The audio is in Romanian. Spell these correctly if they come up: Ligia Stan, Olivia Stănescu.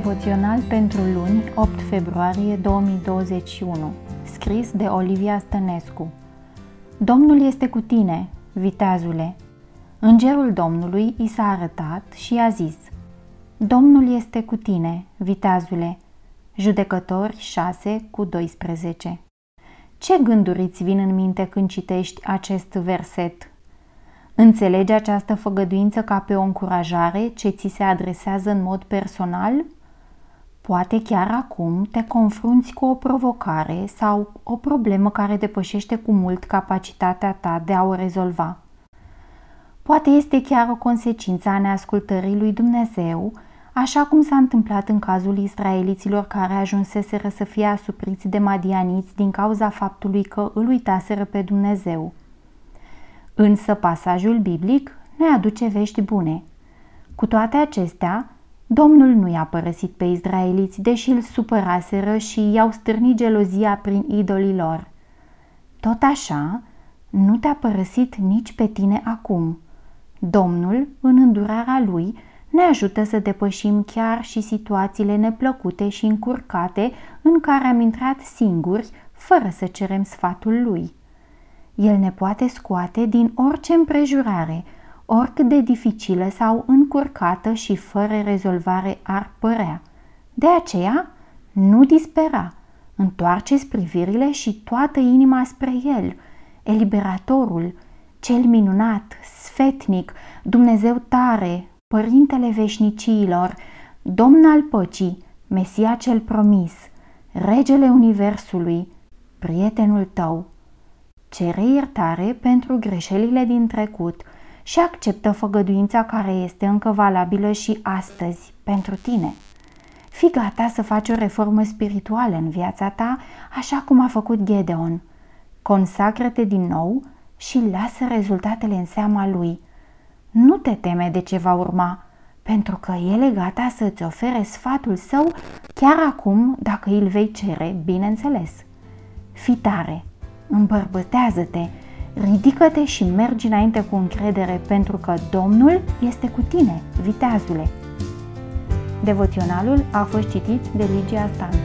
Devoțional pentru luni, 8 februarie 2021, scris de Olivia Stănescu. Domnul este cu tine, viteazule. Îngerul Domnului i s-a arătat și i-a zis: Domnul este cu tine, viteazule. Judecători 6:12. Ce gânduri îți vin în minte când citești acest verset? Înțelegi această făgăduință ca pe o încurajare ce ți se adresează în mod personal? Poate chiar acum te confrunți cu o provocare sau o problemă care depășește cu mult capacitatea ta de a o rezolva. Poate este chiar o consecință a neascultării lui Dumnezeu, așa cum s-a întâmplat în cazul israeliților care ajunseseră să fie asupriți de madianiți din cauza faptului că îl uitaseră pe Dumnezeu. Însă pasajul biblic ne aduce vești bune. Cu toate acestea, Domnul nu i-a părăsit pe israeliți, deși îl supăraseră și i-au stârnit gelozia prin idolii lor. Tot așa, nu te-a părăsit nici pe tine acum. Domnul, în îndurarea Lui, ne ajută să depășim chiar și situațiile neplăcute și încurcate în care am intrat singuri, fără să cerem sfatul Lui. El ne poate scoate din orice împrejurare, oricât de dificilă sau încurcată și fără rezolvare ar părea. De aceea, nu dispera, întoarceți privirile și toată inima spre El, eliberatorul, cel minunat, sfetnic, Dumnezeu tare, Părintele veșniciilor, Domn al păcii, Mesia cel promis, Regele Universului, prietenul tău. Cere iertare pentru greșelile din trecut și acceptă făgăduința care este încă valabilă și astăzi pentru tine. Fii gata să faci o reformă spirituală în viața ta, așa cum a făcut Gedeon. Consacră-te din nou și lasă rezultatele în seama lui. Nu te teme de ce va urma, pentru că El e gata să-ți ofere sfatul Său chiar acum, dacă îl vei cere, bineînțeles. Fii tare, îmbărbătează-te, ridică-te și mergi înainte cu încredere, pentru că Domnul este cu tine, viteazule. Devoționalul a fost citit de Ligia Stan.